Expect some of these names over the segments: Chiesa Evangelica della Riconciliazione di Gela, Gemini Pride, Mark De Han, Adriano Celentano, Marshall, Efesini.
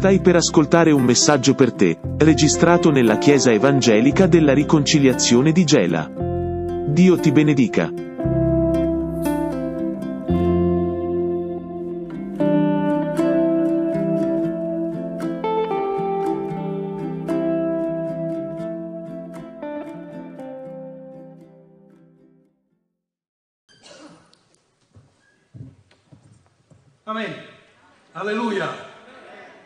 Stai per ascoltare un messaggio per te, registrato nella Chiesa Evangelica della Riconciliazione di Gela. Dio ti benedica. Amen. Alleluia.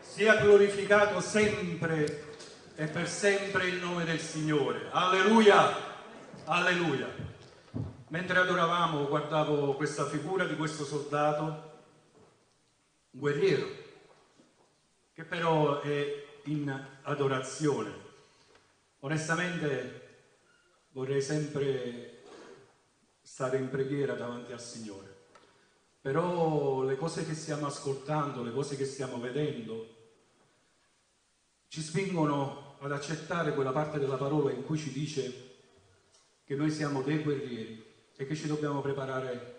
Sia glorificato sempre e per sempre il nome del Signore. Alleluia, alleluia. Mentre adoravamo, guardavo questa figura di questo soldato, un guerriero, che però è in adorazione. Onestamente vorrei sempre stare in preghiera davanti al Signore, però le cose che stiamo ascoltando, le cose che stiamo vedendo, ci spingono ad accettare quella parte della parola in cui ci dice che noi siamo dei guerrieri e che ci dobbiamo preparare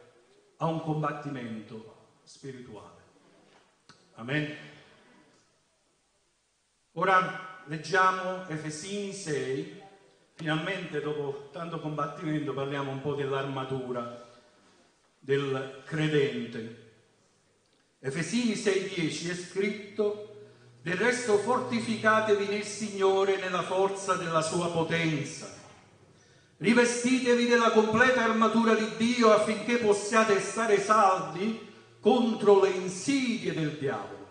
a un combattimento spirituale. Amen. Ora leggiamo Efesini 6, finalmente dopo tanto combattimento parliamo un po' dell'armatura del credente. Efesini 6,10 è scritto: del resto fortificatevi nel Signore nella forza della sua potenza. Rivestitevi della completa armatura di Dio affinché possiate stare saldi contro le insidie del diavolo.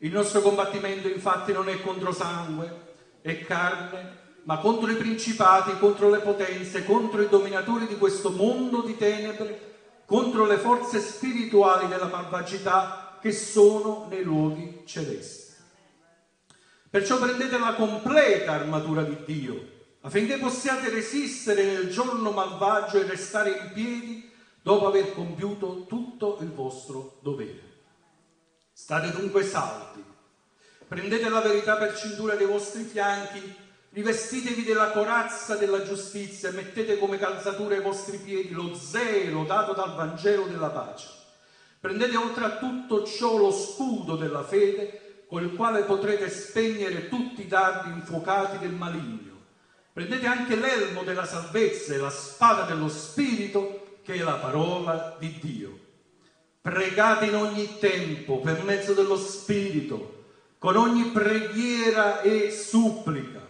Il nostro combattimento infatti non è contro sangue e carne, ma contro i principati, contro le potenze, contro i dominatori di questo mondo di tenebre, contro le forze spirituali della malvagità che sono nei luoghi celesti. Perciò prendete la completa armatura di Dio, affinché possiate resistere nel giorno malvagio e restare in piedi dopo aver compiuto tutto il vostro dovere. State dunque saldi, prendete la verità per cintura dei vostri fianchi, rivestitevi della corazza della giustizia e mettete come calzatura ai vostri piedi lo zelo dato dal Vangelo della pace. Prendete oltre a tutto ciò lo scudo della fede, con il quale potrete spegnere tutti i dardi infuocati del maligno. Prendete anche l'elmo della salvezza e la spada dello Spirito, che è la parola di Dio. Pregate in ogni tempo per mezzo dello Spirito, con ogni preghiera e supplica.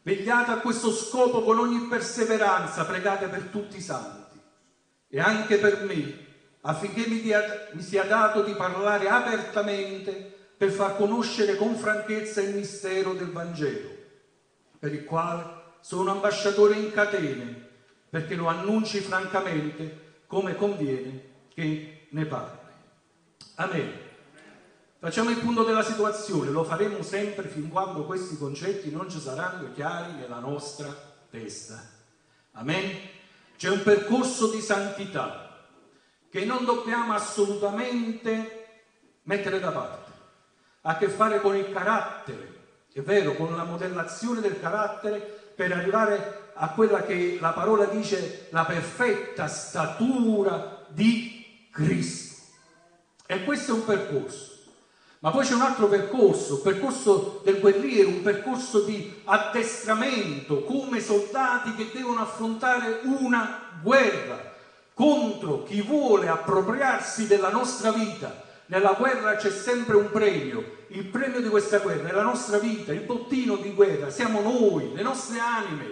Vegliate a questo scopo con ogni perseveranza, pregate per tutti i santi e anche per me, affinché mi sia dato di parlare apertamente per far conoscere con franchezza il mistero del Vangelo, per il quale sono ambasciatore in catene, perché lo annunci francamente come conviene che ne parli. Amen. Facciamo il punto della situazione, lo faremo sempre fin quando questi concetti non ci saranno chiari nella nostra testa. Amen. C'è un percorso di santità che non dobbiamo assolutamente mettere da parte. Ha a che fare con il carattere, è vero, con la modellazione del carattere per arrivare a quella che la parola dice la perfetta statura di Cristo. E questo è un percorso. Ma poi c'è un altro percorso, il percorso del guerriero, un percorso di addestramento come soldati che devono affrontare una guerra contro chi vuole appropriarsi della nostra vita. Nella guerra c'è sempre un premio, il premio di questa guerra è la nostra vita, il bottino di guerra, siamo noi, le nostre anime.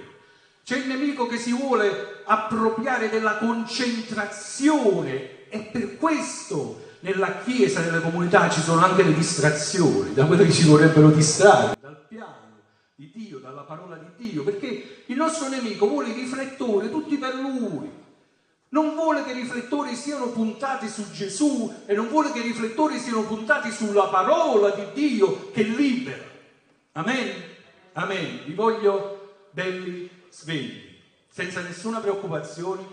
C'è il nemico che si vuole appropriare della concentrazione e per questo nella chiesa, nelle comunità ci sono anche le distrazioni, da quelle che ci vorrebbero distrarre, dal piano di Dio, dalla parola di Dio, perché il nostro nemico vuole i riflettori tutti per lui. Non vuole che i riflettori siano puntati su Gesù e non vuole che i riflettori siano puntati sulla parola di Dio che libera. Amen? Amen. Vi voglio belli svegli, senza nessuna preoccupazione,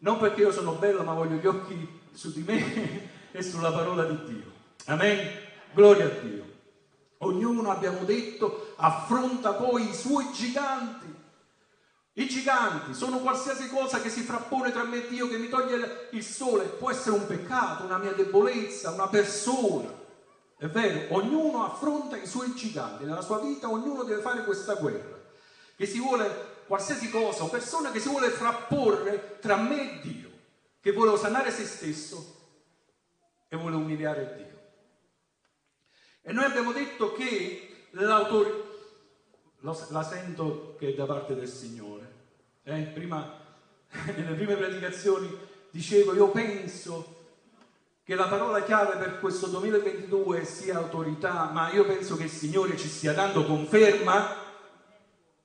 non perché io sono bello, ma voglio gli occhi su di me e sulla parola di Dio. Amen? Gloria a Dio. Ognuno, abbiamo detto, affronta poi i suoi giganti. I giganti sono qualsiasi cosa che si frappone tra me e Dio, che mi toglie il sole. Può essere un peccato, una mia debolezza, una persona. È È vero, ognuno affronta i suoi giganti, nella sua vita ognuno deve fare questa guerra, che si vuole qualsiasi cosa, o persona che si vuole frapporre tra me e Dio, che vuole osannare se stesso e vuole umiliare Dio. E noi abbiamo detto che l'autore, la sento che è da parte del Signore, nelle prime predicazioni dicevo, io penso che la parola chiave per questo 2022 sia autorità, ma io penso che il Signore ci stia dando conferma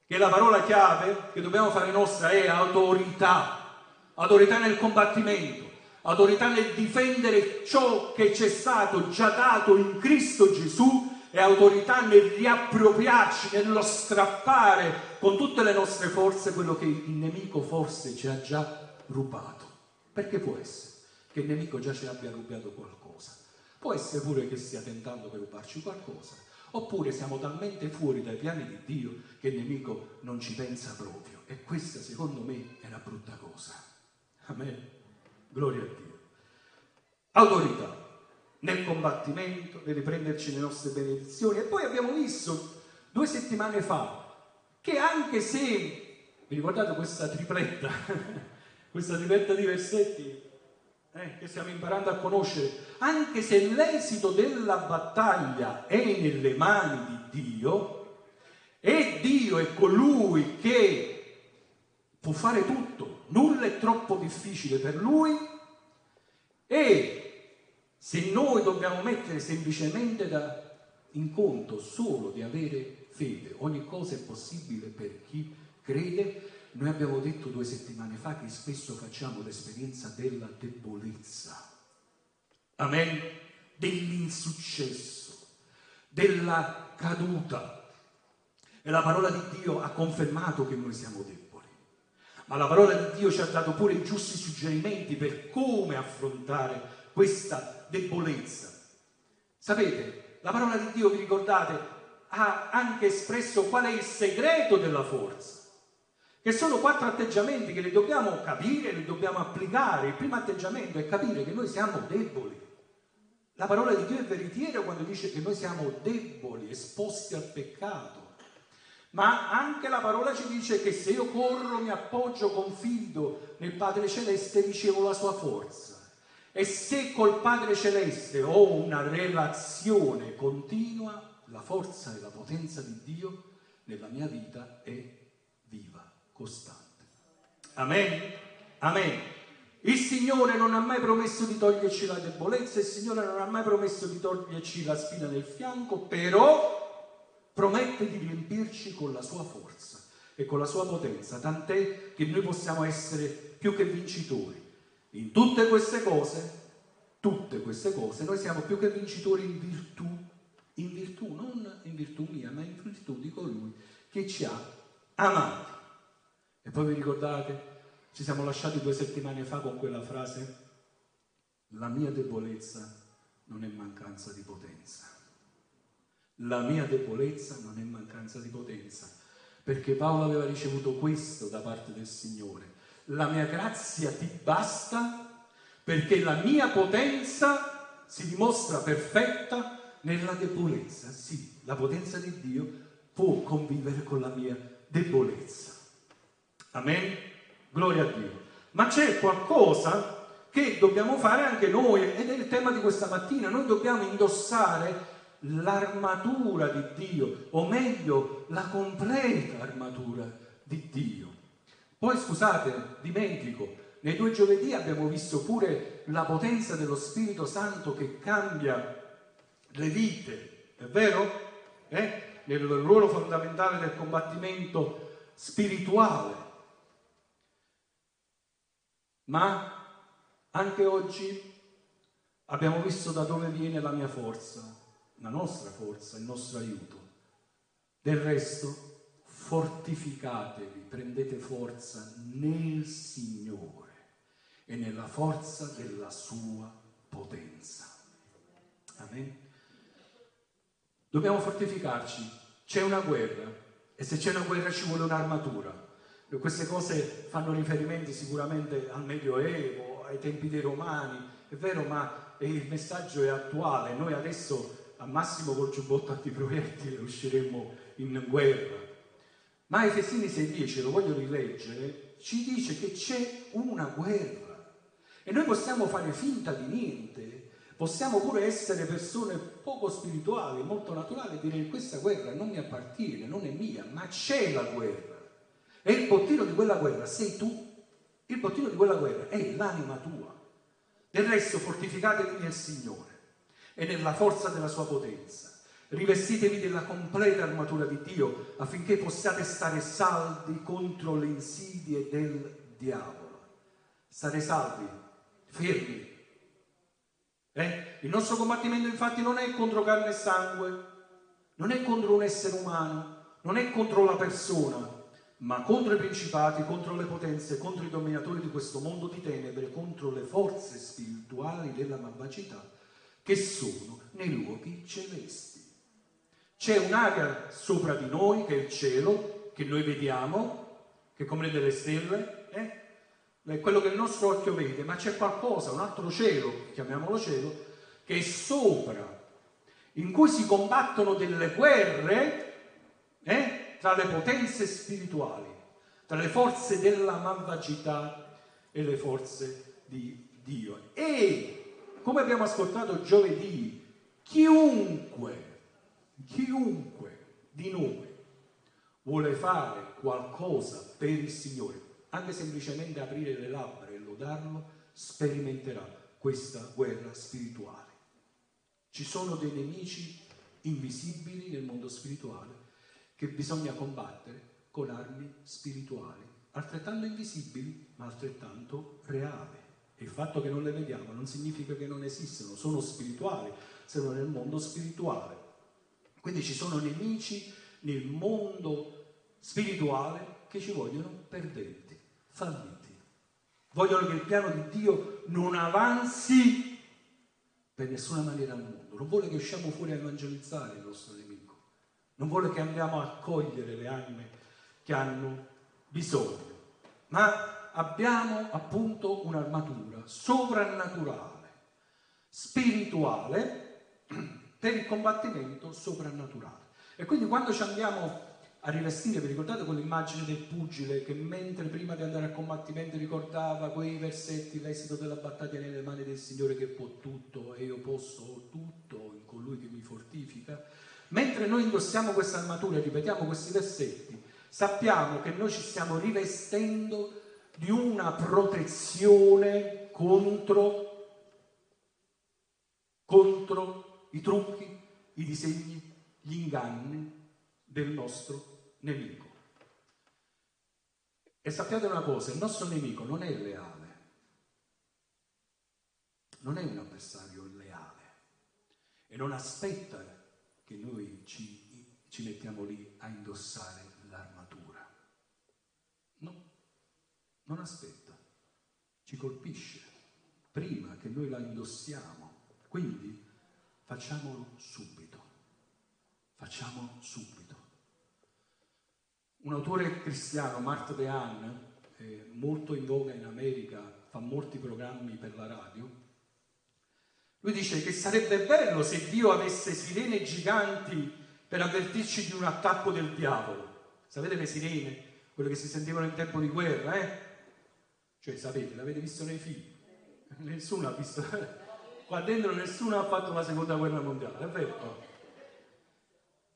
che la parola chiave che dobbiamo fare nostra è autorità, autorità nel combattimento, autorità nel difendere ciò che ci è stato già dato in Cristo Gesù e autorità nel riappropriarci, nello strappare con tutte le nostre forze quello che il nemico forse ci ha già rubato, perché può essere che il nemico già ci abbia rubato qualcosa, può essere pure che stia tentando per rubarci qualcosa, oppure siamo talmente fuori dai piani di Dio che il nemico non ci pensa proprio, e questa secondo me è una brutta cosa. Amen, gloria a Dio. Autorità nel combattimento, nel riprenderci le nostre benedizioni. E poi abbiamo visto 2 settimane fa che anche se, vi ricordate questa tripletta di versetti che stiamo imparando a conoscere, anche se l'esito della battaglia è nelle mani di Dio, e Dio è colui che può fare tutto, nulla è troppo difficile per Lui, e se noi dobbiamo mettere semplicemente in conto solo di avere fede, ogni cosa è possibile per chi crede. Noi abbiamo detto 2 settimane fa che spesso facciamo l'esperienza della debolezza, amen, dell'insuccesso, della caduta, e la parola di Dio ha confermato che noi siamo deboli, ma la parola di Dio ci ha dato pure i giusti suggerimenti per come affrontare questa debolezza. Sapete, la parola di Dio, vi ricordate, ha anche espresso qual è il segreto della forza, che sono 4 atteggiamenti che li dobbiamo capire, li dobbiamo applicare. Il primo atteggiamento è capire che noi siamo deboli. La parola di Dio è veritiera quando dice che noi siamo deboli, esposti al peccato, ma anche la parola ci dice che se io corro, mi appoggio, confido nel Padre Celeste, ricevo la sua forza. E se col Padre Celeste ho una relazione continua, la forza e la potenza di Dio nella mia vita è viva, costante. Amen? Amen. Il Signore non ha mai promesso di toglierci la debolezza, il Signore non ha mai promesso di toglierci la spina nel fianco, però promette di riempirci con la sua forza e con la sua potenza, tant'è che noi possiamo essere più che vincitori. In tutte queste cose, noi siamo più che vincitori in virtù, non in virtù mia, ma in virtù di colui che ci ha amati. E poi vi ricordate, ci siamo lasciati 2 settimane fa con quella frase: la mia debolezza non è mancanza di potenza. La mia debolezza non è mancanza di potenza, perché Paolo aveva ricevuto questo da parte del Signore: la mia grazia ti basta, perché la mia potenza si dimostra perfetta nella debolezza. Sì, la potenza di Dio può convivere con la mia debolezza. Amen? Gloria a Dio. Ma c'è qualcosa che dobbiamo fare anche noi, ed è il tema di questa mattina. Noi dobbiamo indossare l'armatura di Dio, o meglio, la completa armatura di Dio. Poi scusate, dimentico, nei 2 giovedì abbiamo visto pure la potenza dello Spirito Santo che cambia le vite, è vero? Nel ruolo fondamentale del combattimento spirituale. Ma anche oggi abbiamo visto da dove viene la mia forza, la nostra forza, il nostro aiuto. Del resto, fortificatevi, prendete forza nel Signore e nella forza della sua potenza. Amen. Dobbiamo fortificarci, c'è una guerra, e se c'è una guerra ci vuole un'armatura. Queste cose fanno riferimenti sicuramente al Medioevo, ai tempi dei Romani, è vero, ma il messaggio è attuale. Noi adesso al massimo col giubbotto antiproiettile usciremmo in guerra. Ma Efesini 6,10, lo voglio rileggere, ci dice che c'è una guerra e noi possiamo fare finta di niente, possiamo pure essere persone poco spirituali, molto naturali e dire: questa guerra non mi appartiene, non è mia, ma c'è la guerra e il bottino di quella guerra sei tu. Il bottino di quella guerra è l'anima tua. Del resto fortificatevi nel Signore e nella forza della sua potenza. Rivestitevi della completa armatura di Dio affinché possiate stare saldi contro le insidie del diavolo. Stare saldi, fermi. Il nostro combattimento infatti non è contro carne e sangue, non è contro un essere umano, non è contro la persona, ma contro i principati, contro le potenze, contro i dominatori di questo mondo di tenebre, contro le forze spirituali della malvagità che sono nei luoghi celesti. C'è un'area sopra di noi che è il cielo, che noi vediamo, che è come delle stelle, è quello che il nostro occhio vede, ma c'è qualcosa, un altro cielo, chiamiamolo cielo, che è sopra, in cui si combattono delle guerre, tra le potenze spirituali, tra le forze della malvagità e le forze di Dio. E, come abbiamo ascoltato giovedì, chiunque di noi vuole fare qualcosa per il Signore, anche semplicemente aprire le labbra e lodarlo, sperimenterà questa guerra spirituale. Ci sono dei nemici invisibili nel mondo spirituale che bisogna combattere con armi spirituali, altrettanto invisibili ma altrettanto reali. E il fatto che non le vediamo non significa che non esistano, sono spirituali, sono nel mondo spirituale. Quindi ci sono nemici nel mondo spirituale che ci vogliono perdenti, falliti. Vogliono che il piano di Dio non avanzi per nessuna maniera al mondo. Non vuole che usciamo fuori a evangelizzare il nostro nemico. Non vuole che andiamo a cogliere le anime che hanno bisogno. Ma abbiamo appunto un'armatura sovrannaturale, spirituale, per il combattimento sovrannaturale. E quindi quando ci andiamo a rivestire, vi ricordate quell'immagine del pugile che mentre prima di andare al combattimento ricordava quei versetti, l'esito della battaglia nelle mani del Signore che può tutto e io posso tutto in colui che mi fortifica? Mentre noi indossiamo questa armatura e ripetiamo questi versetti, sappiamo che noi ci stiamo rivestendo di una protezione contro i trucchi, i disegni, gli inganni del nostro nemico. E sappiate una cosa, il nostro nemico non è leale, non è un avversario leale e non aspetta che noi ci mettiamo lì a indossare l'armatura. No, non aspetta, ci colpisce prima che noi la indossiamo, quindi facciamolo subito. Un autore cristiano, Mark De Han, molto in voga in America, fa molti programmi per la radio. Lui dice che sarebbe bello se Dio avesse sirene giganti per avvertirci di un attacco del diavolo. Sapete le sirene? Quelle che si sentivano in tempo di guerra, Cioè, sapete, l'avete visto nei film? Nessuno ha visto. Qua dentro nessuno ha fatto la seconda guerra mondiale, è vero? No?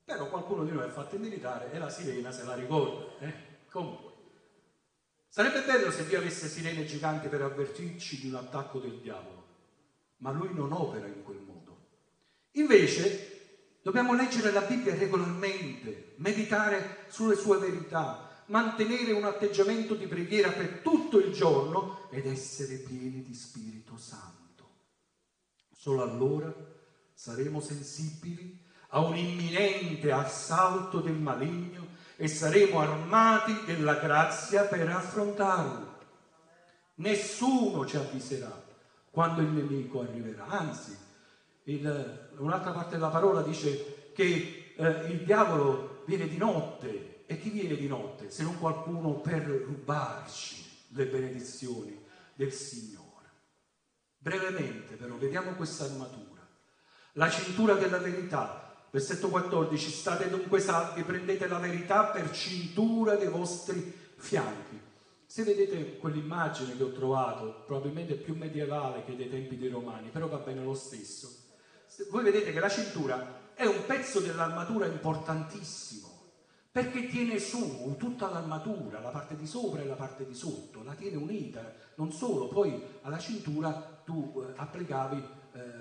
Però qualcuno di noi è fatto in militare e la sirena se la ricorda, Comunque. Sarebbe bello se Dio avesse sirene giganti per avvertirci di un attacco del diavolo. Ma lui non opera in quel modo. Invece dobbiamo leggere la Bibbia regolarmente, meditare sulle sue verità, mantenere un atteggiamento di preghiera per tutto il giorno ed essere pieni di Spirito Santo. Solo allora saremo sensibili a un imminente assalto del maligno e saremo armati della grazia per affrontarlo. Nessuno ci avviserà quando il nemico arriverà. Anzi, un'altra parte della parola dice che il diavolo viene di notte, e chi viene di notte se non qualcuno per rubarci le benedizioni del Signore. Brevemente però vediamo questa armatura. la cintura della verità, versetto 14, state dunque saldi, prendete la verità per cintura dei vostri fianchi. Se vedete quell'immagine che ho trovato, probabilmente più medievale che dei tempi dei Romani, però va bene lo stesso, voi vedete che la cintura è un pezzo dell'armatura importantissimo, perché tiene su tutta l'armatura, la parte di sopra e la parte di sotto, la tiene unita. Non solo, poi alla cintura tu applicavi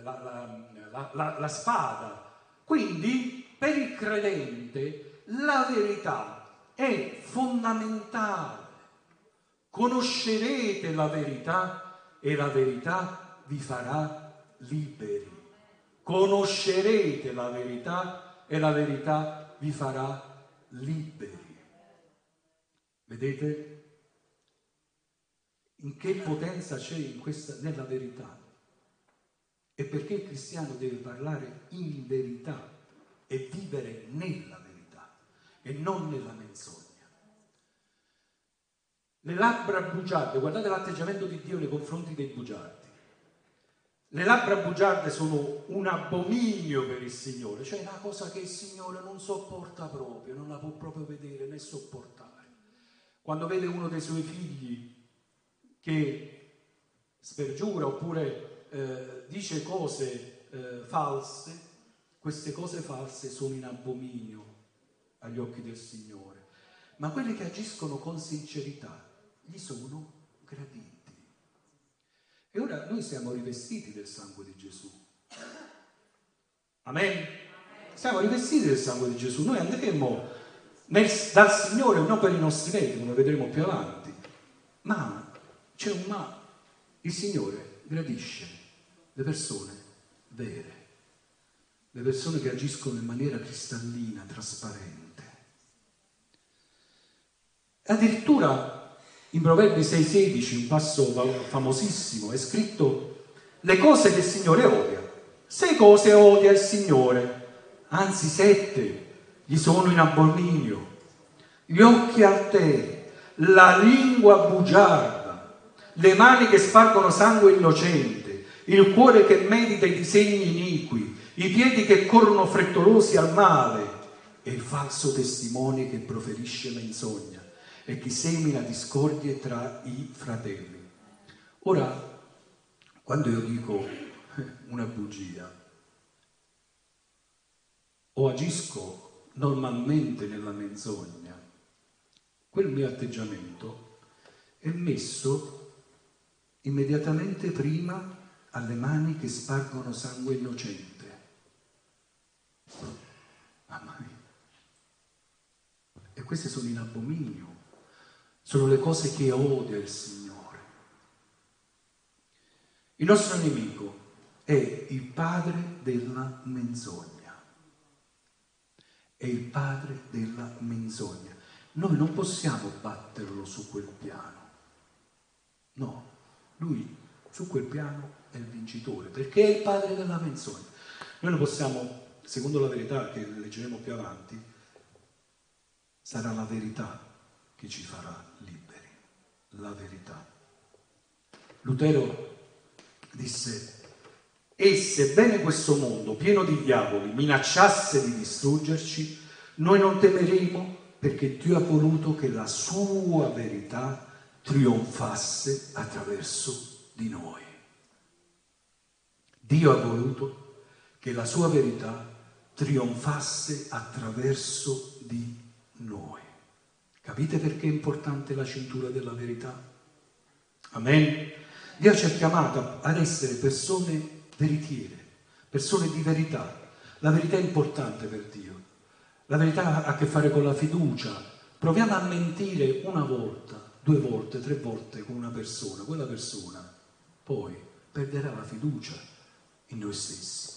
la spada. Quindi per il credente la verità è fondamentale. Conoscerete la verità e la verità vi farà liberi. Conoscerete la verità e la verità vi farà liberi. Vedete in che potenza c'è in questa, nella verità, e perché il cristiano deve parlare in verità e vivere nella verità e non nella menzogna. Le labbra bugiarde, guardate l'atteggiamento di Dio nei confronti dei bugiardi, le labbra bugiarde sono un abominio per il Signore, cioè una cosa che il Signore non sopporta proprio, non la può proprio vedere né sopportare. Quando vede uno dei suoi figli che spergiura oppure dice cose false, queste cose false sono in abominio agli occhi del Signore, ma quelli che agiscono con sincerità gli sono graditi. E ora noi siamo rivestiti del sangue di Gesù. Amen? Siamo rivestiti del sangue di Gesù. Noi andremo dal Signore non per i nostri meriti, lo vedremo più avanti. Ma c'è un ma. Il Signore gradisce le persone vere, le persone che agiscono in maniera cristallina, trasparente. Addirittura in Proverbi 6,16, un passo famosissimo, è scritto: le cose che il Signore odia. 6 cose odia il Signore, anzi 7, gli sono in abominio: gli occhi alteri, la lingua bugiarda, le mani che spargono sangue innocente, il cuore che medita i disegni iniqui, i piedi che corrono frettolosi al male e il falso testimone che proferisce menzogna e chi semina discordie tra i fratelli. Ora, quando io dico una bugia o agisco normalmente nella menzogna, quel mio atteggiamento è messo immediatamente prima alle mani che spargono sangue innocente. Mamma mia. E queste sono in abominio. Sono le cose che odia il Signore. Il nostro nemico è il padre della menzogna. È il padre della menzogna. Noi non possiamo batterlo su quel piano. No, lui su quel piano è il vincitore, perché è il padre della menzogna. Noi lo possiamo, secondo la verità che leggeremo più avanti, sarà la verità che ci farà liberi, la verità. Lutero disse: e sebbene questo mondo pieno di diavoli minacciasse di distruggerci, noi non temeremo, perché Dio ha voluto che la sua verità trionfasse attraverso di noi. Dio ha voluto che la sua verità trionfasse attraverso di noi. Capite perché è importante la cintura della verità? Amen? Dio ci ha chiamato ad essere persone veritiere, persone di verità. La verità è importante per Dio. La verità ha a che fare con la fiducia. Proviamo a mentire una volta, 2 volte, 3 volte con una persona. Quella persona poi perderà la fiducia in noi stessi.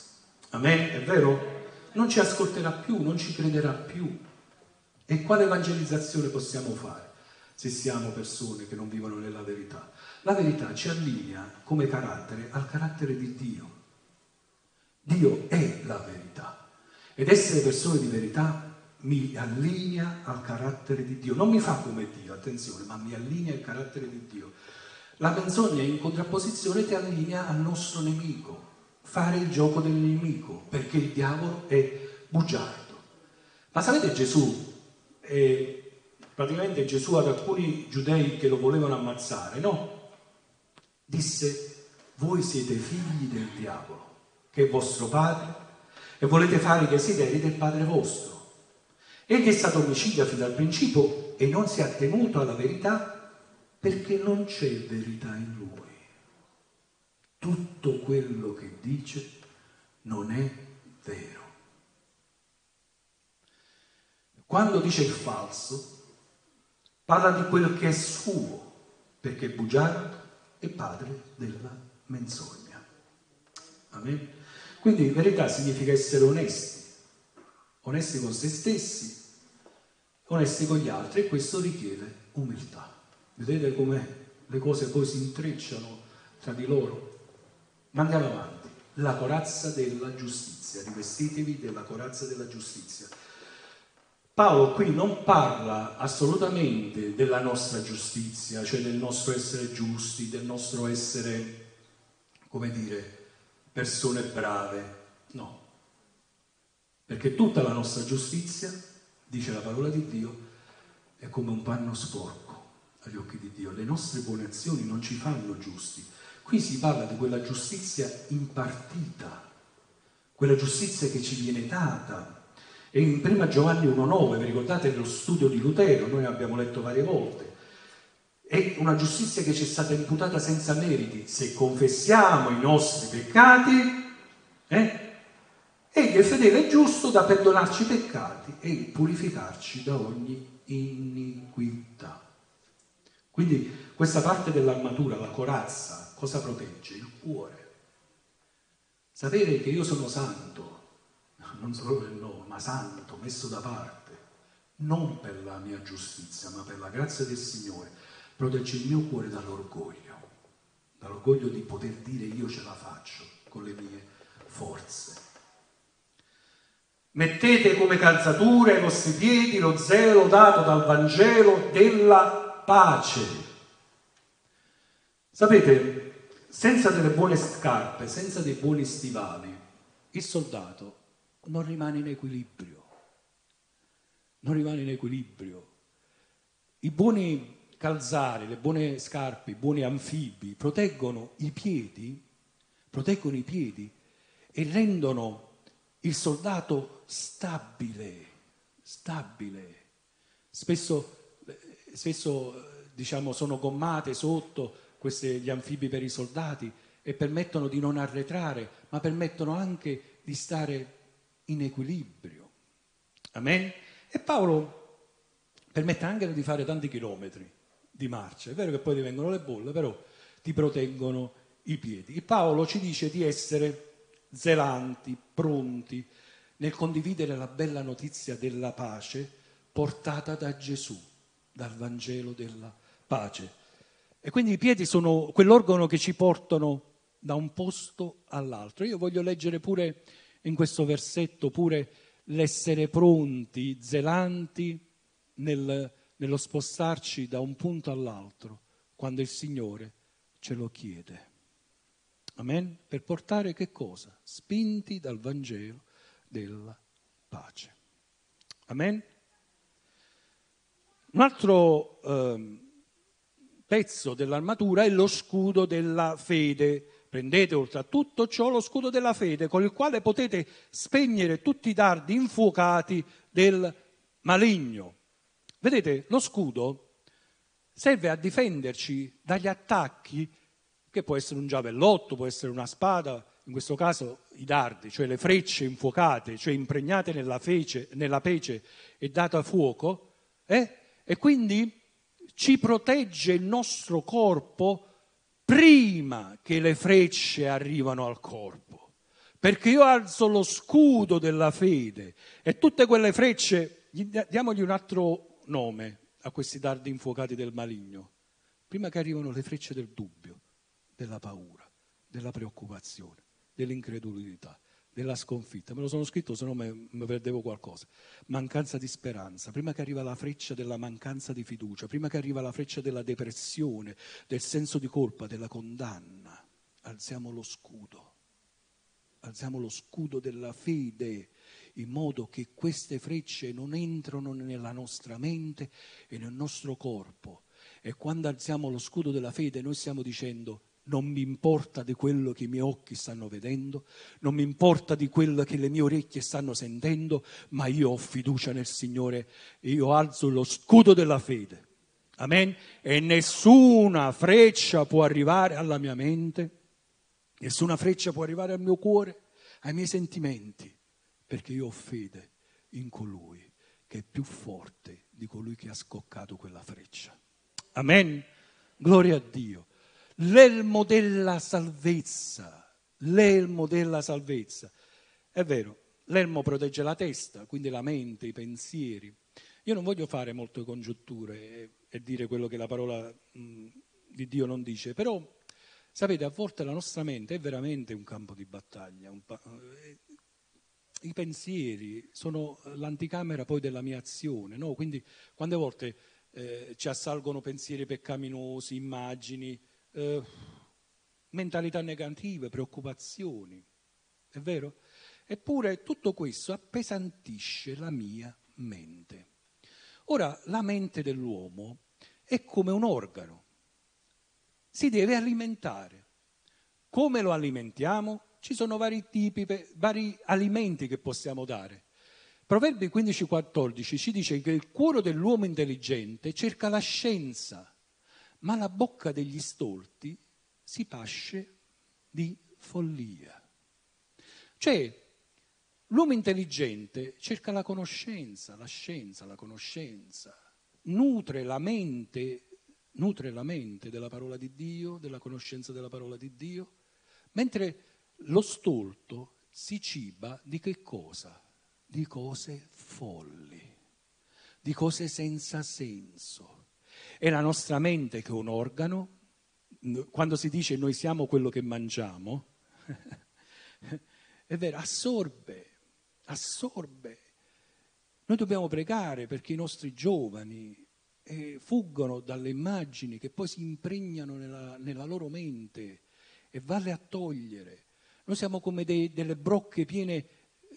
Amen? È vero? Non ci ascolterà più, non ci crederà più. E quale evangelizzazione possiamo fare se siamo persone che non vivono nella verità? La verità ci allinea come carattere al carattere di Dio. Dio è la verità, ed essere persone di verità mi allinea al carattere di Dio. Non mi fa come Dio, attenzione, ma mi allinea al carattere di Dio. La menzogna in contrapposizione ti allinea al nostro nemico, fare il gioco del nemico, perché il diavolo è bugiardo. Ma sapete, Gesù, praticamente Gesù ad alcuni giudei che lo volevano ammazzare, no? Disse: voi siete figli del diavolo, che è vostro padre, e volete fare i desideri del padre vostro. Egli è stato omicida fin dal principio e non si è attenuto alla verità, perché non c'è verità in lui. Tutto quello che dice non è vero. Quando dice il falso, parla di quel che è suo, perché è bugiardo e padre della menzogna. Amen? Quindi verità significa essere onesti, onesti con se stessi, onesti con gli altri, e questo richiede umiltà. Vedete come le cose poi si intrecciano tra di loro? Ma andiamo avanti. La corazza della giustizia, rivestitevi della corazza della giustizia. Paolo qui non parla assolutamente della nostra giustizia, cioè del nostro essere giusti, del nostro essere, come dire, persone brave, no, perché tutta la nostra giustizia, dice la parola di Dio, è come un panno sporco agli occhi di Dio. Le nostre buone azioni non ci fanno giusti. Qui si parla di quella giustizia impartita, quella giustizia che ci viene data. E in 1 Giovanni 1,9, vi ricordate lo studio di Lutero, noi abbiamo letto varie volte, è una giustizia che ci è stata imputata senza meriti. Se confessiamo i nostri peccati, egli è fedele e giusto da perdonarci i peccati e purificarci da ogni iniquità. Quindi questa parte dell'armatura, la corazza, cosa protegge? Il cuore. Sapere che io sono santo, non solo per il nome, ma santo, messo da parte, non per la mia giustizia, ma per la grazia del Signore, protegge il mio cuore dall'orgoglio di poter dire: io ce la faccio con le mie forze. Mettete come calzatura ai vostri piedi lo zelo dato dal Vangelo della pace. Sapete, senza delle buone scarpe, senza dei buoni stivali, il soldato non rimane in equilibrio. I buoni calzari, le buone scarpe, i buoni anfibi proteggono i piedi, e rendono il soldato stabile. Spesso diciamo sono gommate sotto gli anfibi per i soldati e permettono di non arretrare, ma permettono anche di stare in equilibrio. Amen? E Paolo permette anche di fare tanti chilometri di marcia. È vero che poi ti vengono le bolle, però ti proteggono i piedi. Paolo ci dice di essere zelanti, pronti nel condividere la bella notizia della pace portata da Gesù, dal Vangelo della pace. E quindi i piedi sono quell'organo che ci portano da un posto all'altro. Io voglio leggere pure in questo versetto pure l'essere pronti, zelanti nello spostarci da un punto all'altro quando il Signore ce lo chiede. Amen? Per portare che cosa? Spinti dal Vangelo della pace. Amen? Un altro pezzo dell'armatura è lo scudo della fede. Prendete oltre a tutto ciò lo scudo della fede, con il quale potete spegnere tutti i dardi infuocati del maligno. Vedete, lo scudo serve a difenderci dagli attacchi, che può essere un giavellotto, può essere una spada, in questo caso i dardi, cioè le frecce infuocate, cioè impregnate nella pece e date a fuoco, e quindi ci protegge il nostro corpo prima che le frecce arrivano al corpo, perché io alzo lo scudo della fede e tutte quelle frecce, diamogli un altro nome a questi dardi infuocati del maligno, prima che arrivano le frecce del dubbio, della paura, della preoccupazione, dell'incredulità, della sconfitta. Me lo sono scritto, se no mi perdevo qualcosa. Mancanza di speranza, prima che arriva la freccia della mancanza di fiducia, prima che arriva la freccia della depressione, del senso di colpa, della condanna, alziamo lo scudo. alziamo lo scudo della fede in modo che queste frecce non entrano nella nostra mente e nel nostro corpo. E quando alziamo lo scudo della fede noi stiamo dicendo: non mi importa di quello che i miei occhi stanno vedendo, non mi importa di quello che le mie orecchie stanno sentendo, ma io ho fiducia nel Signore e io alzo lo scudo della fede. Amen. E nessuna freccia può arrivare alla mia mente, nessuna freccia può arrivare al mio cuore, ai miei sentimenti, perché io ho fede in colui che è più forte di colui che ha scoccato quella freccia. Amen. Gloria a Dio. L'elmo della salvezza, l'elmo della salvezza. È vero, l'elmo protegge la testa, quindi la mente, i pensieri. Io non voglio fare molte congetture e dire quello che la parola di Dio non dice, però sapete, a volte la nostra mente è veramente un campo di battaglia. I pensieri sono l'anticamera poi della mia azione, no? Quindi quante volte ci assalgono pensieri peccaminosi, immagini, mentalità negative, preoccupazioni, è vero? Eppure tutto questo appesantisce la mia mente. Ora, la mente dell'uomo è come un organo, si deve alimentare. Come lo alimentiamo? Ci sono vari tipi, vari alimenti che possiamo dare. Proverbi 15:14 ci dice che il cuore dell'uomo intelligente cerca la scienza, ma la bocca degli stolti si pasce di follia. Cioè, l'uomo intelligente cerca la conoscenza, la scienza, la conoscenza, nutre la mente della parola di Dio, della conoscenza della parola di Dio, mentre lo stolto si ciba di che cosa? Di cose folli, di cose senza senso. È la nostra mente che è un organo. Quando si dice noi siamo quello che mangiamo, è vero, assorbe. Noi dobbiamo pregare perché i nostri giovani fuggono dalle immagini che poi si impregnano nella loro mente e vale a togliere. Noi siamo come delle brocche piene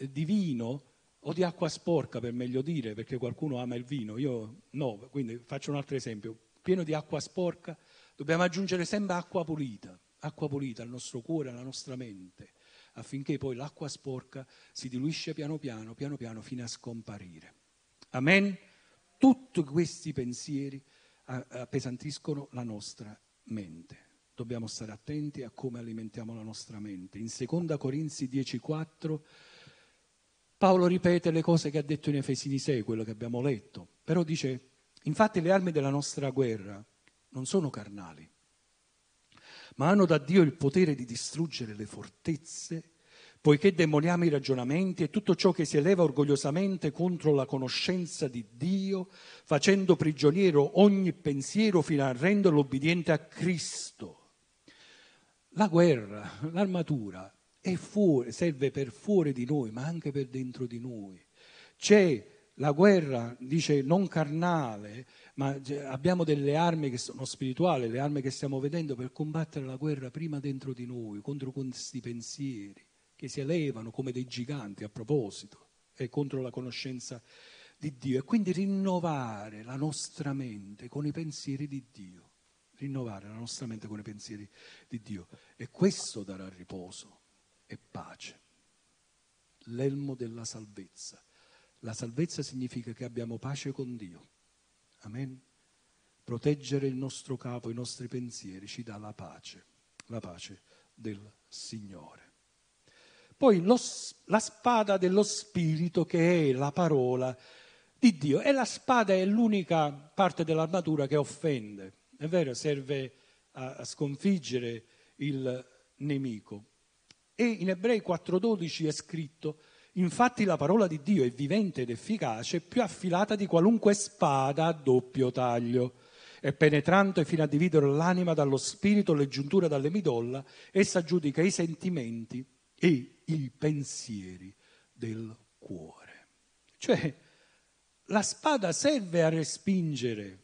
di vino o di acqua sporca, per meglio dire, perché qualcuno ama il vino, io no, quindi faccio un altro esempio, pieno di acqua sporca. Dobbiamo aggiungere sempre acqua pulita al nostro cuore, alla nostra mente, affinché poi l'acqua sporca si diluisce piano piano fino a scomparire. Amen? Tutti questi pensieri appesantiscono la nostra mente. Dobbiamo stare attenti a come alimentiamo la nostra mente. In 2 Corinzi 10:4 Paolo ripete le cose che ha detto in Efesini 6, quello che abbiamo letto, però dice: infatti le armi della nostra guerra non sono carnali, ma hanno da Dio il potere di distruggere le fortezze, poiché demoliamo i ragionamenti e tutto ciò che si eleva orgogliosamente contro la conoscenza di Dio, facendo prigioniero ogni pensiero fino a renderlo obbediente a Cristo. La guerra, l'armatura, è fuori, serve per fuori di noi ma anche per dentro di noi. C'è la guerra, dice, non carnale, ma abbiamo delle armi che sono spirituali, le armi che stiamo vedendo per combattere la guerra prima dentro di noi, contro questi pensieri che si elevano come dei giganti, a proposito, e contro la conoscenza di Dio. E quindi rinnovare la nostra mente con i pensieri di Dio, rinnovare la nostra mente con i pensieri di Dio, e questo darà riposo e pace. L'elmo della salvezza. La salvezza significa che abbiamo pace con Dio. Amen. Proteggere il nostro capo, i nostri pensieri ci dà la pace del Signore. Poi la spada dello Spirito, che è la parola di Dio, e la spada è l'unica parte dell'armatura che offende. È vero, serve a sconfiggere il nemico. E in Ebrei 4:12 è scritto: infatti la parola di Dio è vivente ed efficace, più affilata di qualunque spada a doppio taglio, e penetrante fino a dividere l'anima dallo spirito, le giunture dalle midolla, essa giudica i sentimenti e i pensieri del cuore. Cioè, la spada serve a respingere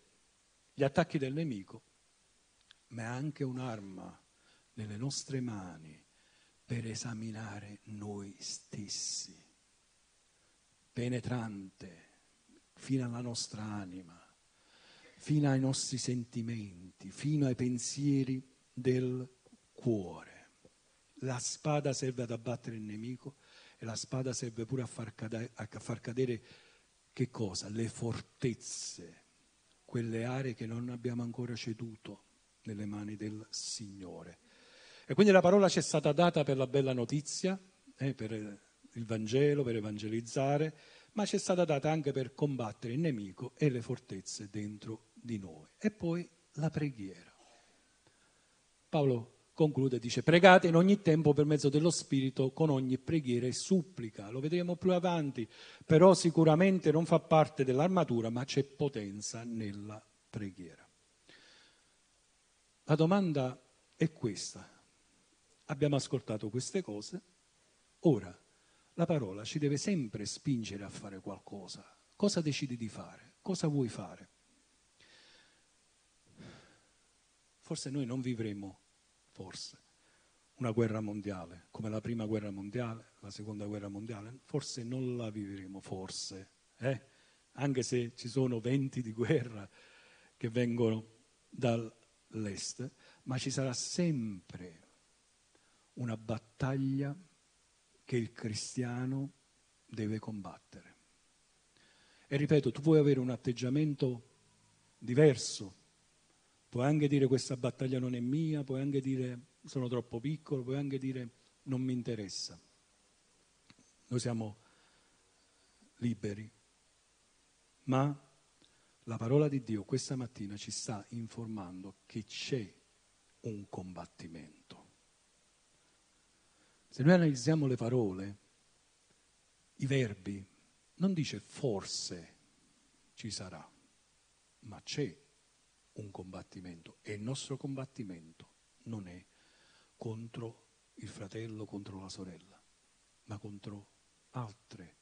gli attacchi del nemico, ma è anche un'arma nelle nostre mani per esaminare noi stessi, penetrante fino alla nostra anima, fino ai nostri sentimenti, fino ai pensieri del cuore. La spada serve ad abbattere il nemico e la spada serve pure a far cadere che cosa? Le fortezze, quelle aree che non abbiamo ancora ceduto nelle mani del Signore. E quindi la parola ci è stata data per la bella notizia, per il Vangelo, per evangelizzare, ma ci è stata data anche per combattere il nemico e le fortezze dentro di noi. E poi la preghiera. Paolo conclude e dice: pregate in ogni tempo per mezzo dello Spirito con ogni preghiera e supplica. Lo vedremo più avanti, però sicuramente non fa parte dell'armatura, ma c'è potenza nella preghiera. La domanda è questa: abbiamo ascoltato queste cose, ora la parola ci deve sempre spingere a fare qualcosa. Cosa decidi di fare? Cosa vuoi fare? Forse noi non vivremo una guerra mondiale, come la prima guerra mondiale, la seconda guerra mondiale, forse non la vivremo, forse, anche se ci sono venti di guerra che vengono dall'est, ma ci sarà sempre una battaglia che il cristiano deve combattere. E ripeto, tu puoi avere un atteggiamento diverso, puoi anche dire questa battaglia non è mia, puoi anche dire sono troppo piccolo, puoi anche dire non mi interessa. Noi siamo liberi, ma la parola di Dio questa mattina ci sta informando che c'è un combattimento. Se noi analizziamo le parole, i verbi, non dice forse ci sarà, ma c'è un combattimento, e il nostro combattimento non è contro il fratello, contro la sorella, ma contro altre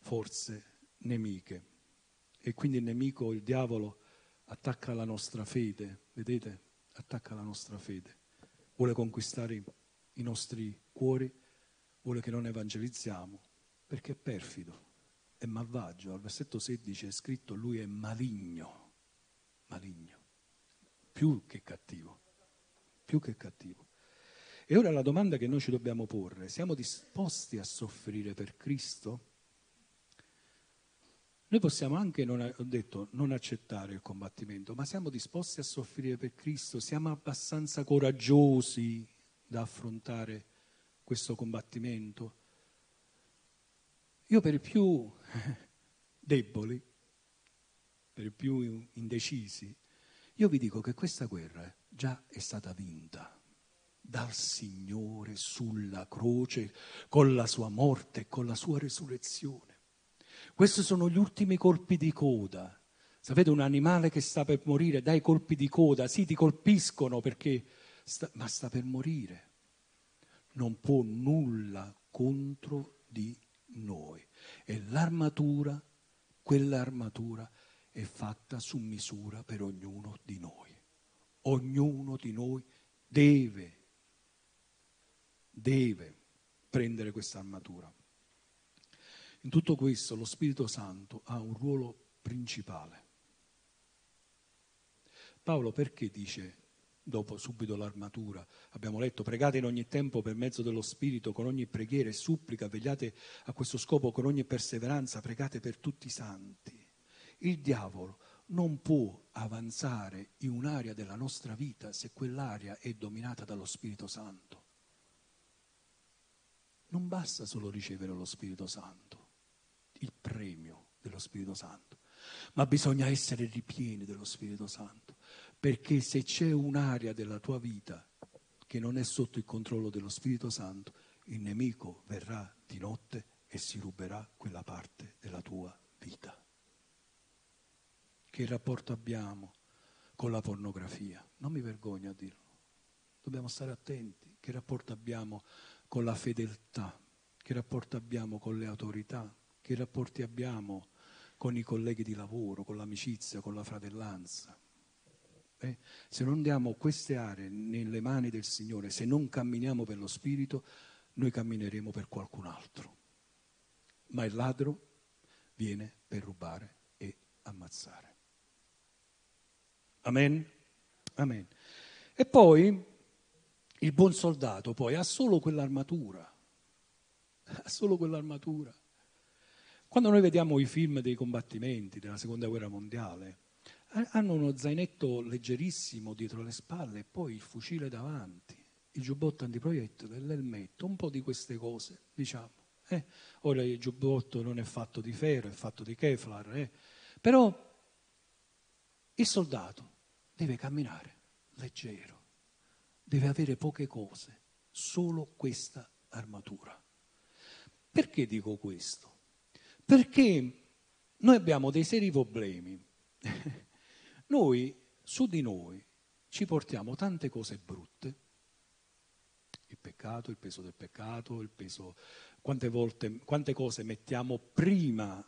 forze nemiche. E quindi il nemico, il diavolo, attacca la nostra fede, vedete? Attacca la nostra fede, vuole conquistare i nostri cuori, vuole che non evangelizziamo, perché è perfido, è malvagio. Al versetto 16 è scritto: lui è maligno, maligno. Più che cattivo. E ora la domanda che noi ci dobbiamo porre: siamo disposti a soffrire per Cristo? Noi possiamo anche, non accettare il combattimento, ma siamo disposti a soffrire per Cristo? Siamo abbastanza coraggiosi da affrontare questo combattimento? Io per i più deboli, per i più indecisi, io vi dico che questa guerra già è stata vinta dal Signore sulla croce, con la sua morte e con la sua resurrezione. Questi sono gli ultimi colpi di coda. Sapete, un animale che sta per morire dai colpi di coda, sì, ti colpiscono perché sta per morire. Non può nulla contro di noi. E l'armatura, quell'armatura, è fatta su misura per ognuno di noi. Ognuno di noi deve prendere questa armatura. In tutto questo lo Spirito Santo ha un ruolo principale. Paolo perché dice dopo subito l'armatura? Abbiamo letto: pregate in ogni tempo per mezzo dello Spirito con ogni preghiera e supplica, vegliate a questo scopo con ogni perseveranza, pregate per tutti i santi. Il diavolo non può avanzare in un'area della nostra vita se quell'area è dominata dallo Spirito Santo. Non basta solo ricevere lo Spirito Santo, il premio dello Spirito Santo, ma bisogna essere ripieni dello Spirito Santo, perché se c'è un'area della tua vita che non è sotto il controllo dello Spirito Santo, il nemico verrà di notte e si ruberà quella parte della tua vita. Che rapporto abbiamo con la pornografia? Non mi vergogno a dirlo, dobbiamo stare attenti. Che rapporto abbiamo con la fedeltà? Che rapporto abbiamo con le autorità? Che rapporti abbiamo con i colleghi di lavoro, con l'amicizia, con la fratellanza? Se non diamo queste aree nelle mani del Signore, se non camminiamo per lo Spirito, noi cammineremo per qualcun altro. Ma il ladro viene per rubare e ammazzare. Amen? Amen. E poi il buon soldato poi ha solo quell'armatura. Ha solo quell'armatura. Quando noi vediamo i film dei combattimenti della Seconda Guerra Mondiale, hanno uno zainetto leggerissimo dietro le spalle e poi il fucile davanti, il giubbotto antiproiettile, l'elmetto, un po' di queste cose, diciamo. Ora il giubbotto non è fatto di ferro, è fatto di Kevlar, però il soldato deve camminare leggero, deve avere poche cose, solo questa armatura. Perché dico questo? Perché noi abbiamo dei seri problemi. Noi, su di noi, ci portiamo tante cose brutte, il peccato, il peso del peccato, il peso, quante cose mettiamo prima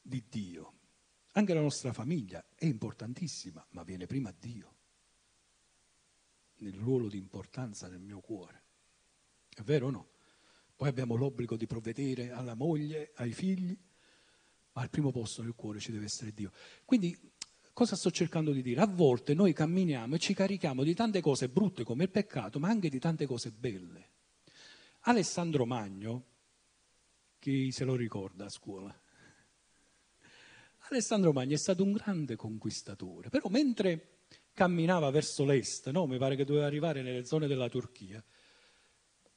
di Dio. Anche la nostra famiglia è importantissima, ma viene prima Dio, nel ruolo di importanza nel mio cuore. È vero o no? Poi abbiamo l'obbligo di provvedere alla moglie, ai figli, ma al primo posto nel cuore ci deve essere Dio. Quindi cosa sto cercando di dire? A volte noi camminiamo e ci carichiamo di tante cose brutte come il peccato, ma anche di tante cose belle. Alessandro Magno, chi se lo ricorda a scuola? Alessandro Magno è stato un grande conquistatore, però mentre camminava verso l'est, no? Mi pare che doveva arrivare nelle zone della Turchia,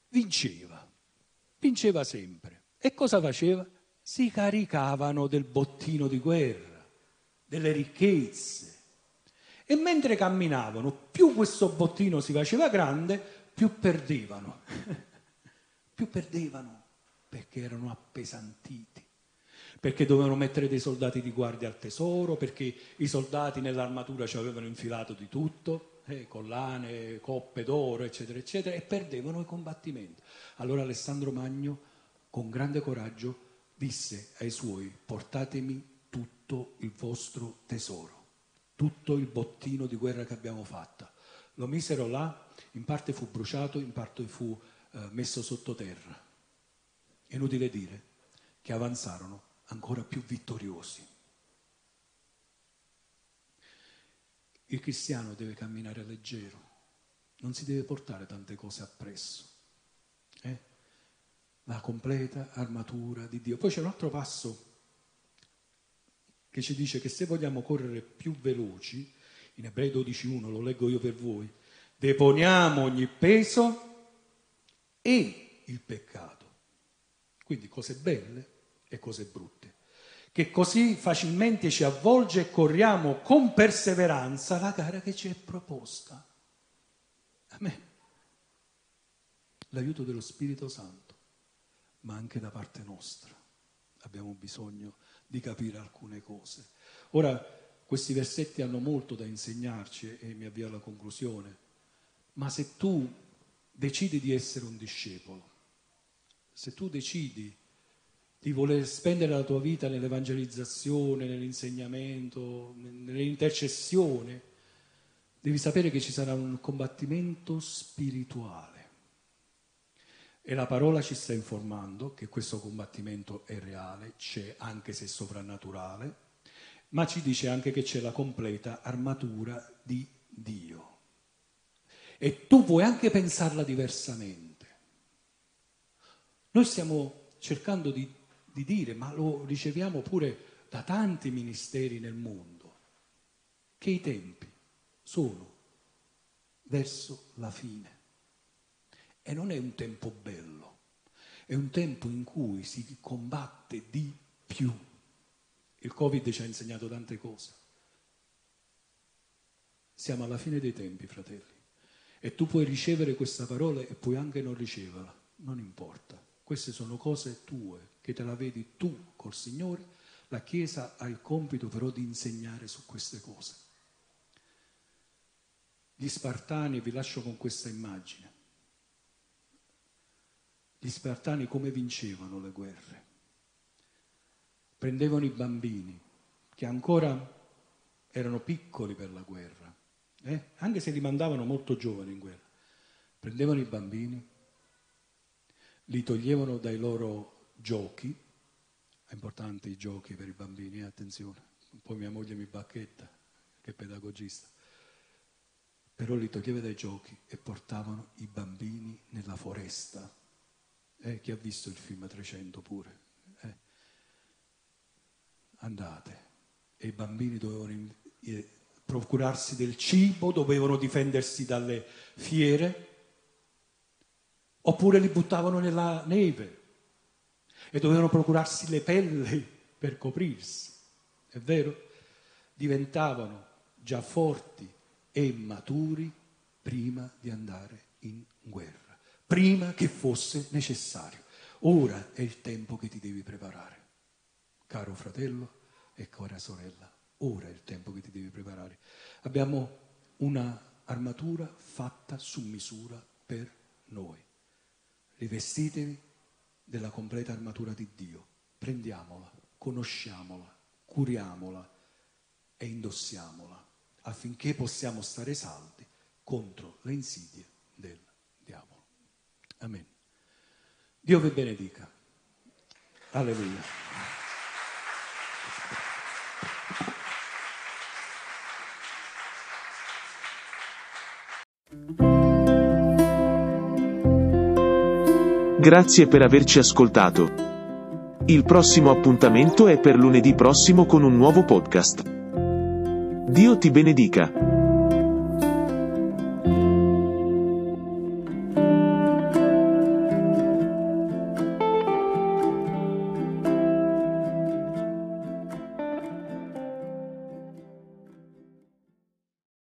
vinceva sempre. E cosa faceva? Si caricavano del bottino di guerra, delle ricchezze. E mentre camminavano, più questo bottino si faceva grande, più perdevano. Più perdevano perché erano appesantiti, perché dovevano mettere dei soldati di guardia al tesoro, perché i soldati nell'armatura ci avevano infilato di tutto, collane, coppe d'oro, eccetera, eccetera, e perdevano i combattimenti. Allora Alessandro Magno, con grande coraggio, disse ai suoi: portatemi tutto il vostro tesoro, tutto il bottino di guerra che abbiamo fatta. Lo misero là, in parte fu bruciato, in parte fu messo sottoterra. Inutile dire che avanzarono ancora più vittoriosi. Il cristiano deve camminare leggero, non si deve portare tante cose appresso. La completa armatura di Dio. Poi c'è un altro passo che ci dice che se vogliamo correre più veloci, in Ebrei 12:1, lo leggo io per voi, deponiamo ogni peso e il peccato. Quindi cose belle e cose brutte, che così facilmente ci avvolge e corriamo con perseveranza la gara che ci è proposta. Amen. L'aiuto dello Spirito Santo, ma anche da parte nostra. Abbiamo bisogno di capire alcune cose. Ora, questi versetti hanno molto da insegnarci e mi avvio alla conclusione, ma se tu decidi di essere un discepolo, se tu decidi di voler spendere la tua vita nell'evangelizzazione, nell'insegnamento, nell'intercessione, devi sapere che ci sarà un combattimento spirituale. E la parola ci sta informando che questo combattimento è reale, c'è, anche se sovrannaturale, ma ci dice anche che c'è la completa armatura di Dio. E tu puoi anche pensarla diversamente. Noi stiamo cercando di dire, ma lo riceviamo pure da tanti ministeri nel mondo, che i tempi sono verso la fine. E non è un tempo bello, è un tempo in cui si combatte di più. Il Covid ci ha insegnato tante cose. Siamo alla fine dei tempi, fratelli. E tu puoi ricevere questa parola e puoi anche non riceverla, non importa. Queste sono cose tue, che te la vedi tu col Signore. La Chiesa ha il compito però di insegnare su queste cose. Gli spartani, vi lascio con questa immagine. Gli spartani come vincevano le guerre? Prendevano i bambini che ancora erano piccoli per la guerra, anche se li mandavano molto giovani in guerra. Prendevano i bambini, li toglievano dai loro giochi, è importante i giochi per i bambini, attenzione, poi mia moglie mi bacchetta, che è pedagogista, però li toglieva dai giochi e portavano i bambini nella foresta. Chi ha visto il film 300 pure? Andate. E i bambini dovevano procurarsi del cibo, dovevano difendersi dalle fiere, oppure li buttavano nella neve e dovevano procurarsi le pelli per coprirsi. È vero? Diventavano già forti e maturi prima di andare in guerra, prima che fosse necessario. Ora è il tempo che ti devi preparare, caro fratello e cara sorella, ora è il tempo che ti devi preparare. Abbiamo una armatura fatta su misura per noi. Rivestitevi della completa armatura di Dio, prendiamola, conosciamola, curiamola e indossiamola, affinché possiamo stare saldi contro le insidie del diavolo. Amen. Dio vi benedica. Alleluia. Grazie per averci ascoltato. Il prossimo appuntamento è per lunedì prossimo con un nuovo podcast. Dio ti benedica.